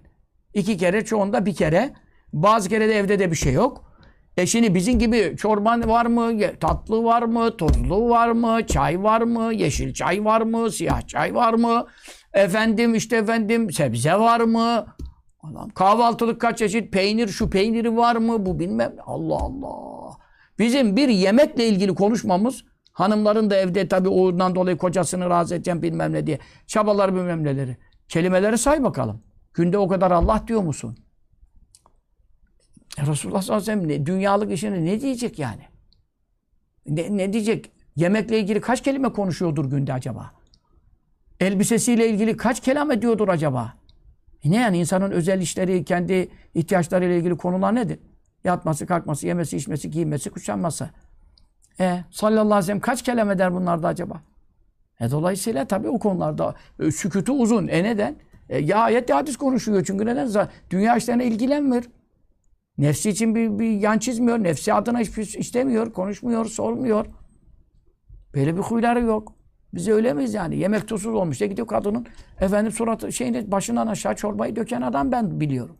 2 kere, çoğunda 1 kere. Bazı kere de evde de bir şey yok. Şimdi bizim gibi çorban var mı, tatlı var mı, tuzlu var mı, çay var mı, yeşil çay var mı, siyah çay var mı? Efendim sebze var mı? Allah'ım, kahvaltılık kaç çeşit peynir, şu peyniri var mı, bu bilmem. Allah Allah. Bizim bir yemekle ilgili konuşmamız, hanımların da evde tabii ondan dolayı kocasını rahatsız edeceğim bilmem ne diye. Çabalar bilmem neleri. Kelimeleri say bakalım. Günde o kadar Allah diyor musun? Resulullah sallallahu aleyhi ve sellem dünyalık işini ne diyecek yani? Ne diyecek? Yemekle ilgili kaç kelime konuşuyordur günde acaba? Elbisesiyle ilgili kaç kelam ediyordur acaba? Ne yani insanın özel işleri, kendi ihtiyaçlarıyla ilgili konular nedir? Yatması, kalkması, yemesi, içmesi, giyinmesi, kuşanması. Sallallahu aleyhi ve sellem kaç kelam eder bunlarda acaba? Dolayısıyla tabii o konularda sükutu uzun. Neden? Ya ayet ya hadis konuşuyor çünkü neden? Dünya işlerine ilgilenmiyor. Nefsi için bir yan çizmiyor. Nefsi adına hiçbir şey istemiyor, konuşmuyor, sormuyor. Böyle bir huyları yok. Biz öyle miyiz yani? Yemek tuzsuz olmuş diye gidiyor kadının suratı başından aşağı çorbayı döken adam ben biliyorum.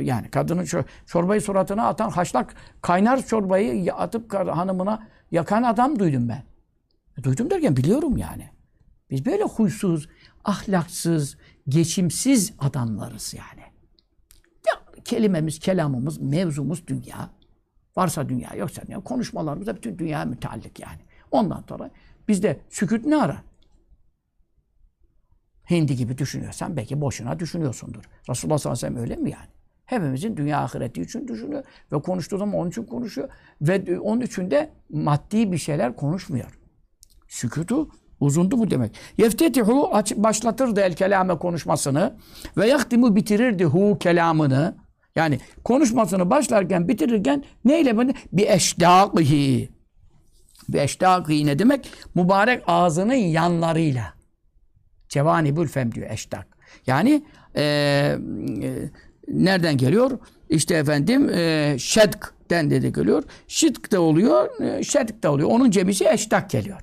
Yani kadının çorbayı suratına atan haşlak kaynar çorbayı atıp hanımına yakan adam duydum ben. Duydum derken biliyorum yani. Biz böyle huysuz, ahlaksız, geçimsiz adamlarız yani. Ya, kelimemiz, kelamımız, mevzumuz dünya. Varsa dünya, yoksa dünya. Konuşmalarımız da bütün dünyaya müteallik yani. Ondan sonra bizde sükût ne ara? Hindi gibi düşünüyorsan belki boşuna düşünüyorsundur. Resulullah sallallahu aleyhi ve sellem öyle mi yani? Hepimizin dünya ahireti için düşünüyor ve konuştuğu zaman onun için konuşuyor. Ve onun için de maddi bir şeyler konuşmuyor. Sükûtu uzundu bu demek. Yeftetihu başlatırdı el kelame konuşmasını ve yahtimu bitirirdi hu kelamını. Yani konuşmasını başlarken bitirirken neyle böyle? Bi eşdâkihi. Bi eşdâkihi ne demek? Mübarek ağzının yanlarıyla. Cevanibül fem diyor eşdâk. Yani nereden geliyor? İşte efendim şedk'den dedi geliyor. Şidk de oluyor, şedk de oluyor. Onun cemisi eşdak geliyor.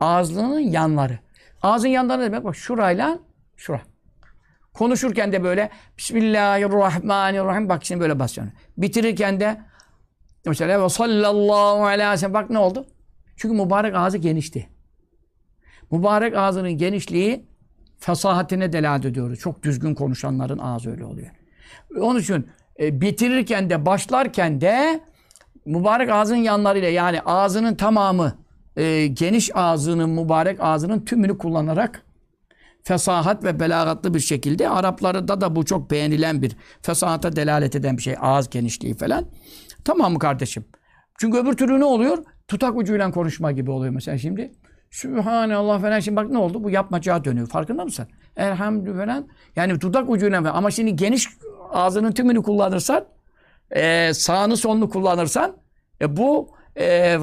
Ağzının yanları. Ağzın yanları ne demek? Bak şurayla şura. Konuşurken de böyle Bismillahirrahmanirrahim. Bak şimdi böyle basıyorsun. Bitirirken de mesela sallallahu aleyhi ve sellem. Bak ne oldu? Çünkü mübarek ağzı genişti. Mübarek ağzının genişliği fesahatine delalet ediyoruz. Çok düzgün konuşanların ağzı öyle oluyor. Onun için bitirirken de başlarken de mübarek ağzının yanlarıyla, yani ağzının tamamı geniş ağzının, mübarek ağzının tümünü kullanarak fesahat ve belagatlı bir şekilde, Araplarda da bu çok beğenilen bir fesahata delalet eden bir şey. Ağız genişliği falan. Tamam mı kardeşim? Çünkü öbür türlü ne oluyor? Tutak ucuyla konuşma gibi oluyor mesela şimdi. Sübhanallah falan. Şimdi bak ne oldu? Bu yapmacağa dönüyor. Farkında mısın? Elhamdülillah falan. Yani tutak ucuyla falan. Ama şimdi geniş ağzının tümünü kullanırsan, sağını solunu kullanırsan bu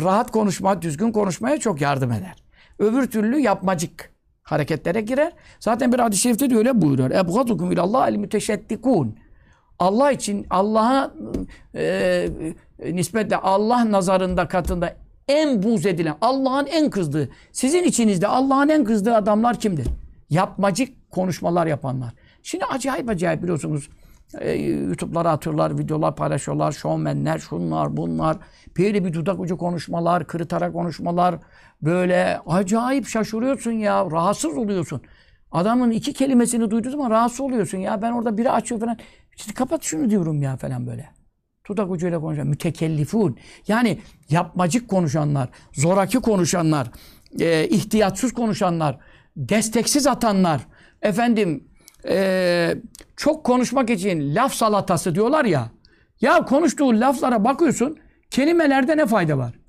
rahat konuşma, düzgün konuşmaya çok yardım eder. Öbür türlü yapmacık hareketlere girer. Zaten bir hadis-i şerifte de öyle buyuruyor. Ebğadukum ilallahil müteşeddikûn. Allah için, Allah'a nispetle, Allah nazarında, katında en buğz edilen, Allah'ın en kızdığı, sizin içinizde Allah'ın en kızdığı adamlar kimdir? Yapmacık konuşmalar yapanlar. Şimdi acayip acayip biliyorsunuz. YouTube'lara atıyorlar, videolar paylaşıyorlar. Şovmenler, şunlar, bunlar. Böyle bir dudak ucu konuşmalar, kırıtarak konuşmalar. Böyle acayip şaşırıyorsun ya. Rahatsız oluyorsun. Adamın iki kelimesini duyduğun zaman rahatsız oluyorsun ya. Ben orada biri açıyor falan. İşte kapat şunu diyorum ya falan böyle. Dudak ucuyla konuşan. Mütekellifun. Yani yapmacık konuşanlar, zoraki konuşanlar, ihtiyatsız konuşanlar, desteksiz atanlar. Efendim çok konuşmak için laf salatası diyorlar ya. Ya konuştuğu laflara bakıyorsun, kelimelerde ne fayda var?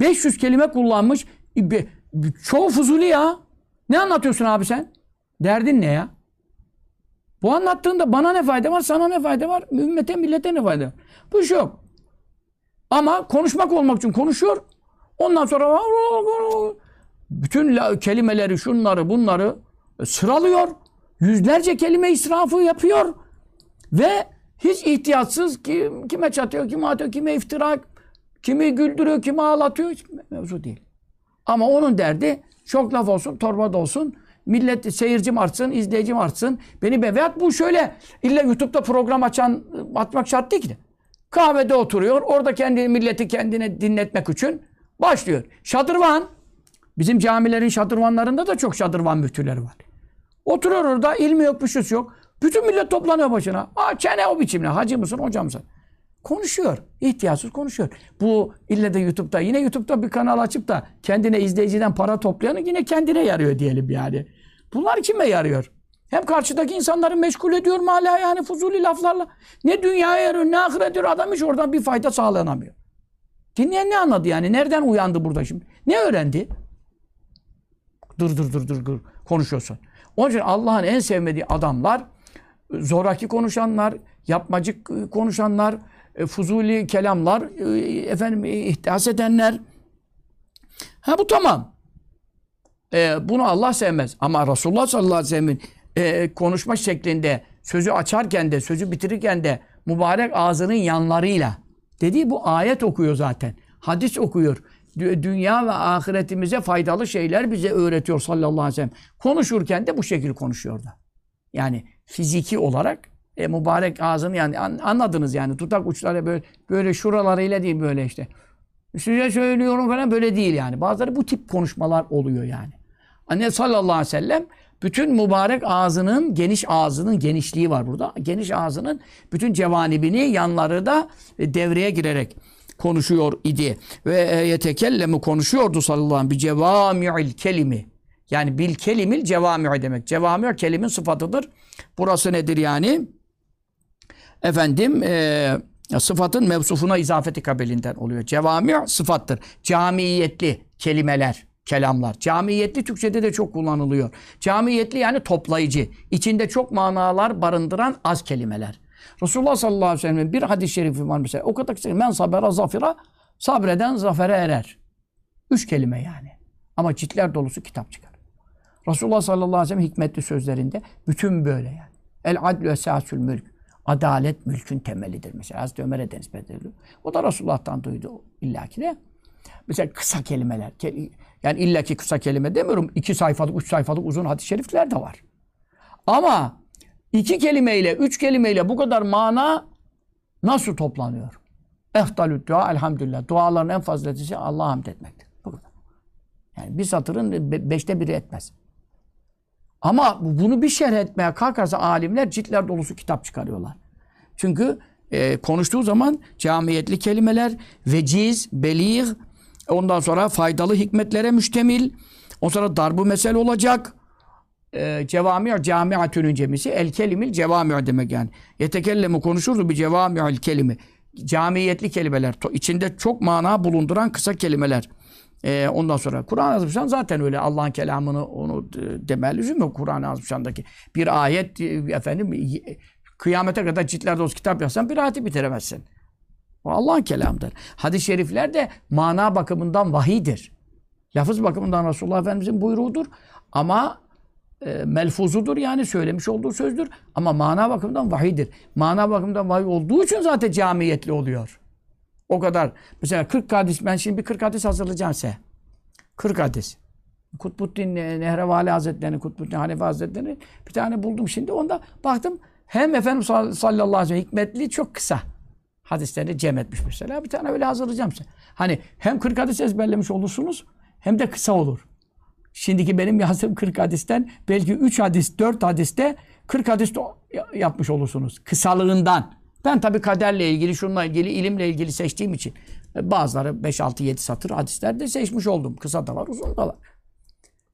500 kelime kullanmış, çoğu fuzuli ya. Ne anlatıyorsun abi sen? Derdin ne ya? Bu anlattığında bana ne fayda var, sana ne fayda var, ümmete, millete ne fayda var? Bu iş yok. Ama konuşmak olmak için konuşuyor. Ondan sonra bütün kelimeleri, şunları, bunları sıralıyor. Yüzlerce kelime israfı yapıyor ve hiç ihtiyatsız kime çatıyor, kime atıyor, kime iftira, kimi güldürüyor, kimi ağlatıyor. Hiç mevzu değil. Ama onun derdi çok laf olsun, torba da olsun, millet seyircim artsın, izleyicim artsın, beni be. Veyahut bu şöyle, illa YouTube'da program atmak şart değil ki. Kahvede oturuyor, orada kendi milleti kendine dinletmek için başlıyor. Şadırvan, bizim camilerin şadırvanlarında da çok şadırvan müftüleri var. Oturuyor orada, ilmi yok, bir şey yok. Bütün millet toplanıyor başına. Aa, çene o biçimle. Hacı mısın, hoca mısın? Konuşuyor. İhtiyatsız konuşuyor. Bu ille de YouTube'da. Yine YouTube'da bir kanal açıp da kendine izleyiciden para toplayanı yine kendine yarıyor diyelim yani. Bunlar kime yarıyor? Hem karşıdaki insanları meşgul ediyor mu hala yani fuzuli laflarla? Ne dünyaya yarıyor, ne ahiret ediyor. Adam hiç oradan bir fayda sağlanamıyor. Dinleyen ne anladı yani? Nereden uyandı burada şimdi? Ne öğrendi? Dur konuşuyorsun. Onun için Allah'ın en sevmediği adamlar, zoraki konuşanlar, yapmacık konuşanlar, fuzuli kelamlar, efendim ihdas edenler. Ha bu tamam. Bunu Allah sevmez. Ama Resulullah sallallahu aleyhi ve sellem'in konuşma şeklinde, sözü açarken de, sözü bitirirken de mübarek ağzının yanlarıyla dediği bu ayet okuyor zaten. Hadis okuyor. Dünya ve ahiretimize faydalı şeyler bize öğretiyor sallallahu aleyhi ve sellem. Konuşurken de bu şekilde konuşuyor da. Yani fiziki olarak mübarek ağzını, yani anladınız yani, tutak uçları böyle şuralarıyla değil, böyle işte size söylüyorum falan böyle değil yani. Bazıları bu tip konuşmalar oluyor yani. Anne sallallahu aleyhi ve sellem bütün mübarek ağzının, geniş ağzının genişliği var burada. Geniş ağzının bütün cevanibini, yanları da devreye girerek konuşuyor idi. Ve yetekellemi, konuşuyordu sallallahu aleyhi ve sellem bi cevami'il kelimi. Yani bil kelimil cevami'i demek. Cevami kelimin sıfatıdır. Burası nedir yani? Efendim sıfatın mevsufuna izafeti kabilinden oluyor. Cevami sıfattır. Camiyetli kelimeler, kelamlar. Camiyetli Türkçe'de de çok kullanılıyor. Camiyetli yani toplayıcı. İçinde çok manalar barındıran az kelimeler. Resulullah sallallahu aleyhi ve sellem'in bir hadis-i şerifi var mesela. O kadar ki men sabera zafira, sabreden zafere erer. 3 kelime yani. Ama ciltler dolusu kitap çıkar. Resulullah sallallahu aleyhi ve sellem hikmetli sözlerinde bütün böyle yani. El-adlü esasül mülk. Adalet mülkün temelidir. Mesela Hazreti Ömer'e de nispet ediliyor. O da Resulullah'tan duydu illaki de. Mesela kısa kelimeler. Yani illaki kısa kelime demiyorum. 2 sayfalık, 3 sayfalık uzun hadis-i şerifler de var. Ama 2 kelimeyle, 3 kelimeyle bu kadar mana nasıl toplanıyor? Eftalü dua elhamdülillah. Duaların en faziletlisi Allah'a hamd etmektir. Bu kadar. Yani bir satırın 5'te 1'i etmez. Ama bunu bir şerh etmeye kalkarsa alimler ciltler dolusu kitap çıkarıyorlar. Çünkü konuştuğu zaman camiyetli kelimeler, veciz, beligh, ondan sonra faydalı hikmetlere müştemil, ondan sonra darbu mesel olacak. Cevami' camiatünün cemisi, el kelimil cevami' demek yani. Yetekellemu konuşurdu bir cevami'ül kelimi. Camiyetli kelimeler, içinde çok mana bulunduran kısa kelimeler. Ondan sonra Kur'an-ı Azimüşşan zaten öyle Allah'ın kelamını onu demel lüzum yok Kur'an-ı Azimüşşan'daki. Bir ayet efendim kıyamete kadar ciltlerde o kitap yazsan bir ayeti bitiremezsin. O Allah'ın kelamıdır. Hadis-i şerifler de mana bakımından vahidir. Lafız bakımından Resulullah Efendimiz'in buyruğudur ama melfuzudur yani söylemiş olduğu sözdür ama mana bakımından vahidir. Mana bakımından vahiy olduğu için zaten camiyetli oluyor. O kadar. Mesela 40 hadis, ben şimdi bir 40 hadis hazırlayacağım size. 40 hadis. Kutbuddin Nehrevali Hazretleri, Kutbuddin Hanefi Hazretleri bir tane buldum şimdi. Onda baktım hem Efendimiz sallallahu aleyhi ve sellem hikmetli çok kısa hadislerini cem etmiş mesela. Bir tane öyle hazırlayacağım size. Hani hem 40 hadis ezberlemiş olursunuz hem de kısa olur. Şimdiki benim yazdığım 40 hadisten belki 3 hadis, 4 hadiste 40 hadis yapmış olursunuz. Kısalığından. Ben tabii kaderle ilgili, şununla ilgili, ilimle ilgili seçtiğim için bazıları 5, 6, 7 satır hadislerde seçmiş oldum. Kısa da var, uzun da var.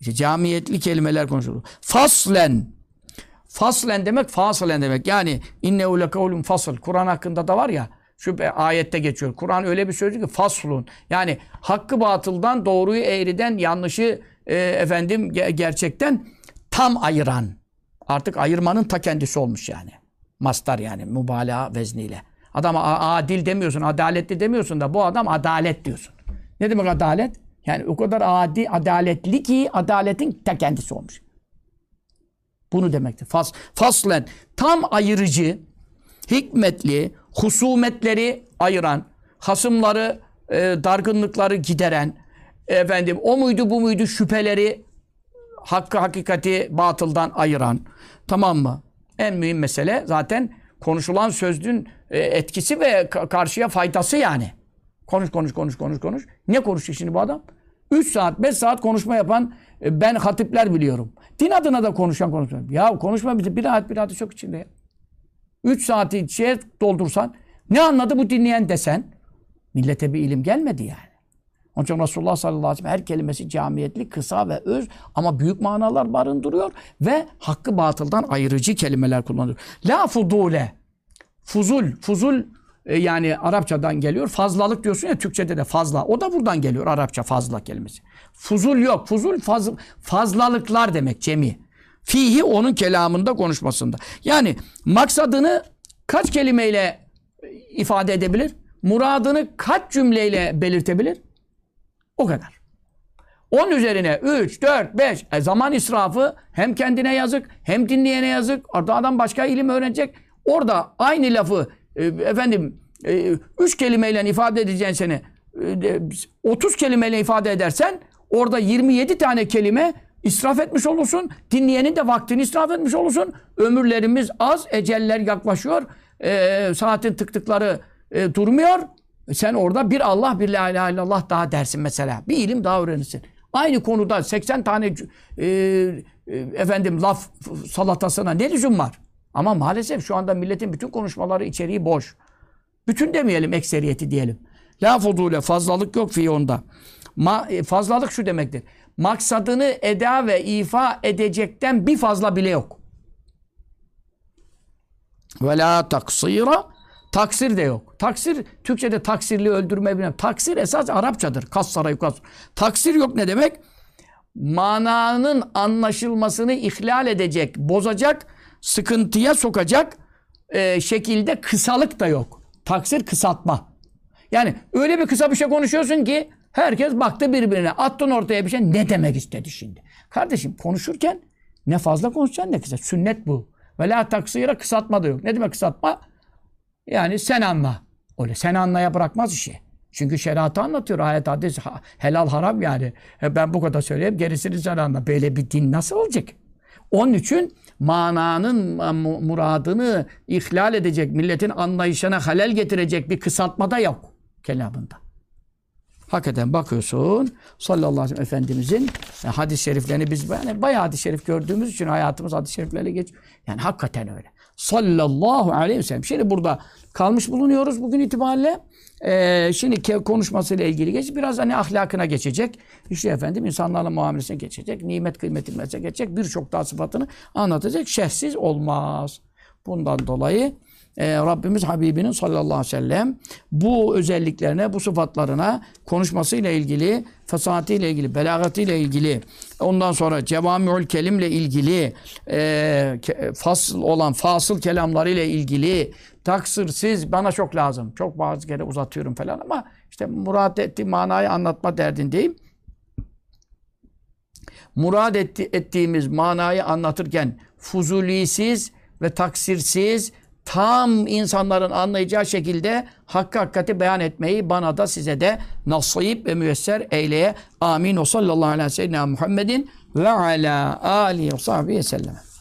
İşte camiyetli kelimeler konuşulur. Faslen. Faslen demek, faslen demek. Yani innehu lekavlun fasl. Kur'an hakkında da var ya, şu ayette geçiyor. Kur'an öyle bir sözcük ki faslun. Yani hakkı batıldan, doğruyu eğriden, yanlışı efendim gerçekten tam ayıran. Artık ayırmanın ta kendisi olmuş yani. Mastar yani mübalağa vezniyle. Adam adil demiyorsun, adaletli demiyorsun da bu adam adalet diyorsun. Ne demek adalet? Yani o kadar adaletli ki adaletin ta kendisi olmuş. Bunu demektir. Faslen tam ayırıcı, hikmetli, husumetleri ayıran, hasımları, dargınlıkları gideren, efendim o muydu bu muydu şüpheleri hakkı hakikati batıldan ayıran. Tamam mı? En mühim mesele zaten konuşulan sözün etkisi ve karşıya faydası yani. Konuş. Ne konuşuyor şimdi bu adam? 3 saat, 5 saat konuşma yapan ben hatipler biliyorum. Din adına da konuşan konuşuyor. Ya konuşma bir rahat çok içinde ya. 3 saati şeye doldursan ne anladı bu dinleyen desen millete bir ilim gelmedi yani. Onun için Resulullah sallallahu aleyhi ve sellem her kelimesi camiyetli, kısa ve öz ama büyük manalar barındırıyor ve hakkı batıldan ayırıcı kelimeler kullanıyor. La fudule, fuzul yani Arapçadan geliyor. Fazlalık diyorsun ya Türkçe'de de fazla. O da buradan geliyor Arapça fazla kelimesi. Fuzul yok. Fuzul fazlalıklar demek cemi. Fihi onun kelamında konuşmasında. Yani maksadını kaç kelimeyle ifade edebilir? Muradını kaç cümleyle belirtebilir? O kadar. Onun üzerine 3, 4, 5 zaman israfı hem kendine yazık hem dinleyene yazık. Orada adam başka ilim öğrenecek. Orada aynı lafı efendim 3 kelimeyle ifade edeceğin seni 30 kelimeyle ifade edersen orada 27 tane kelime israf etmiş olursun. Dinleyenin de vaktini israf etmiş olursun. Ömürlerimiz az, eceller yaklaşıyor. Saatin tıktıkları durmuyor. Sen orada bir Allah, bir la ilahe illallah daha dersin mesela. Bir ilim daha öğrenirsin. Aynı konuda 80 tane efendim laf salatasına ne lüzum var? Ama maalesef şu anda milletin bütün konuşmaları içeriği boş. Bütün demeyelim, ekseriyeti diyelim. La fudule, fazlalık yok fiyonda. Fazlalık şu demektir. Maksadını eda ve ifa edecekten bir fazla bile yok. Ve la taksira. Taksir de yok. Taksir, Türkçe'de taksirli öldürme bilmem. Taksir esas Arapçadır. Taksir yok ne demek? Mananın anlaşılmasını ihlal edecek, bozacak, sıkıntıya sokacak şekilde kısalık da yok. Taksir kısaltma. Yani öyle bir kısa bir şey konuşuyorsun ki herkes baktı birbirine. Attın ortaya bir şey. Ne demek istedi şimdi? Kardeşim konuşurken ne fazla konuşacaksın ne kısa. Sünnet bu. Ve la taksira, kısaltma da yok. Ne demek kısaltma? Yani sen anla. Öyle sen anlaya bırakmaz işi. Çünkü şeriatı anlatıyor. Ayet, hadis, helal, haram yani. Ben bu kadar söyleyeyim. Gerisini sen anla. Böyle bir din nasıl olacak? Onun için mananın muradını ihlal edecek, milletin anlayışına halel getirecek bir kısaltma da yok kelamında. Hakikaten bakıyorsun sallallahu aleyhi ve sellem Efendimizin yani hadis-i şeriflerini biz yani bayağı hadis-i şerif gördüğümüz için hayatımız hadis-i şeriflerle geçiyor. Yani hakikaten öyle. Sallallahu aleyhi ve sellem. Şimdi burada kalmış bulunuyoruz bugün itibariyle. Şimdi konuşmasıyla ilgili geç. Biraz hani ahlakına geçecek. İşte efendim insanlarla muamelesine geçecek. Nimet kıymetilmezse geçecek. Birçok daha sıfatını anlatacak. Şerhsiz olmaz. Bundan dolayı Rabbimiz Habibinin sallallahu aleyhi ve sellem bu özelliklerine, bu sıfatlarına, konuşmasıyla ilgili, fesahatiyle ilgili, belagatiyle ilgili, ondan sonra cevamiül kelimle ilgili, fasıl olan fasıl kelamlarıyla ilgili, taksirsiz, bana çok lazım. Çok bazı kere uzatıyorum falan ama işte murad ettiği manayı anlatma derdindeyim. Murad ettiğimiz manayı anlatırken fuzulisiz ve taksirsiz, tam insanların anlayacağı şekilde hakkı hakikati beyan etmeyi bana da size de nasip ve müyesser eyleye. Amin. O sallallahu aleyhi ve sellem Muhammedin ve ala alihi ve sahbihi sellem.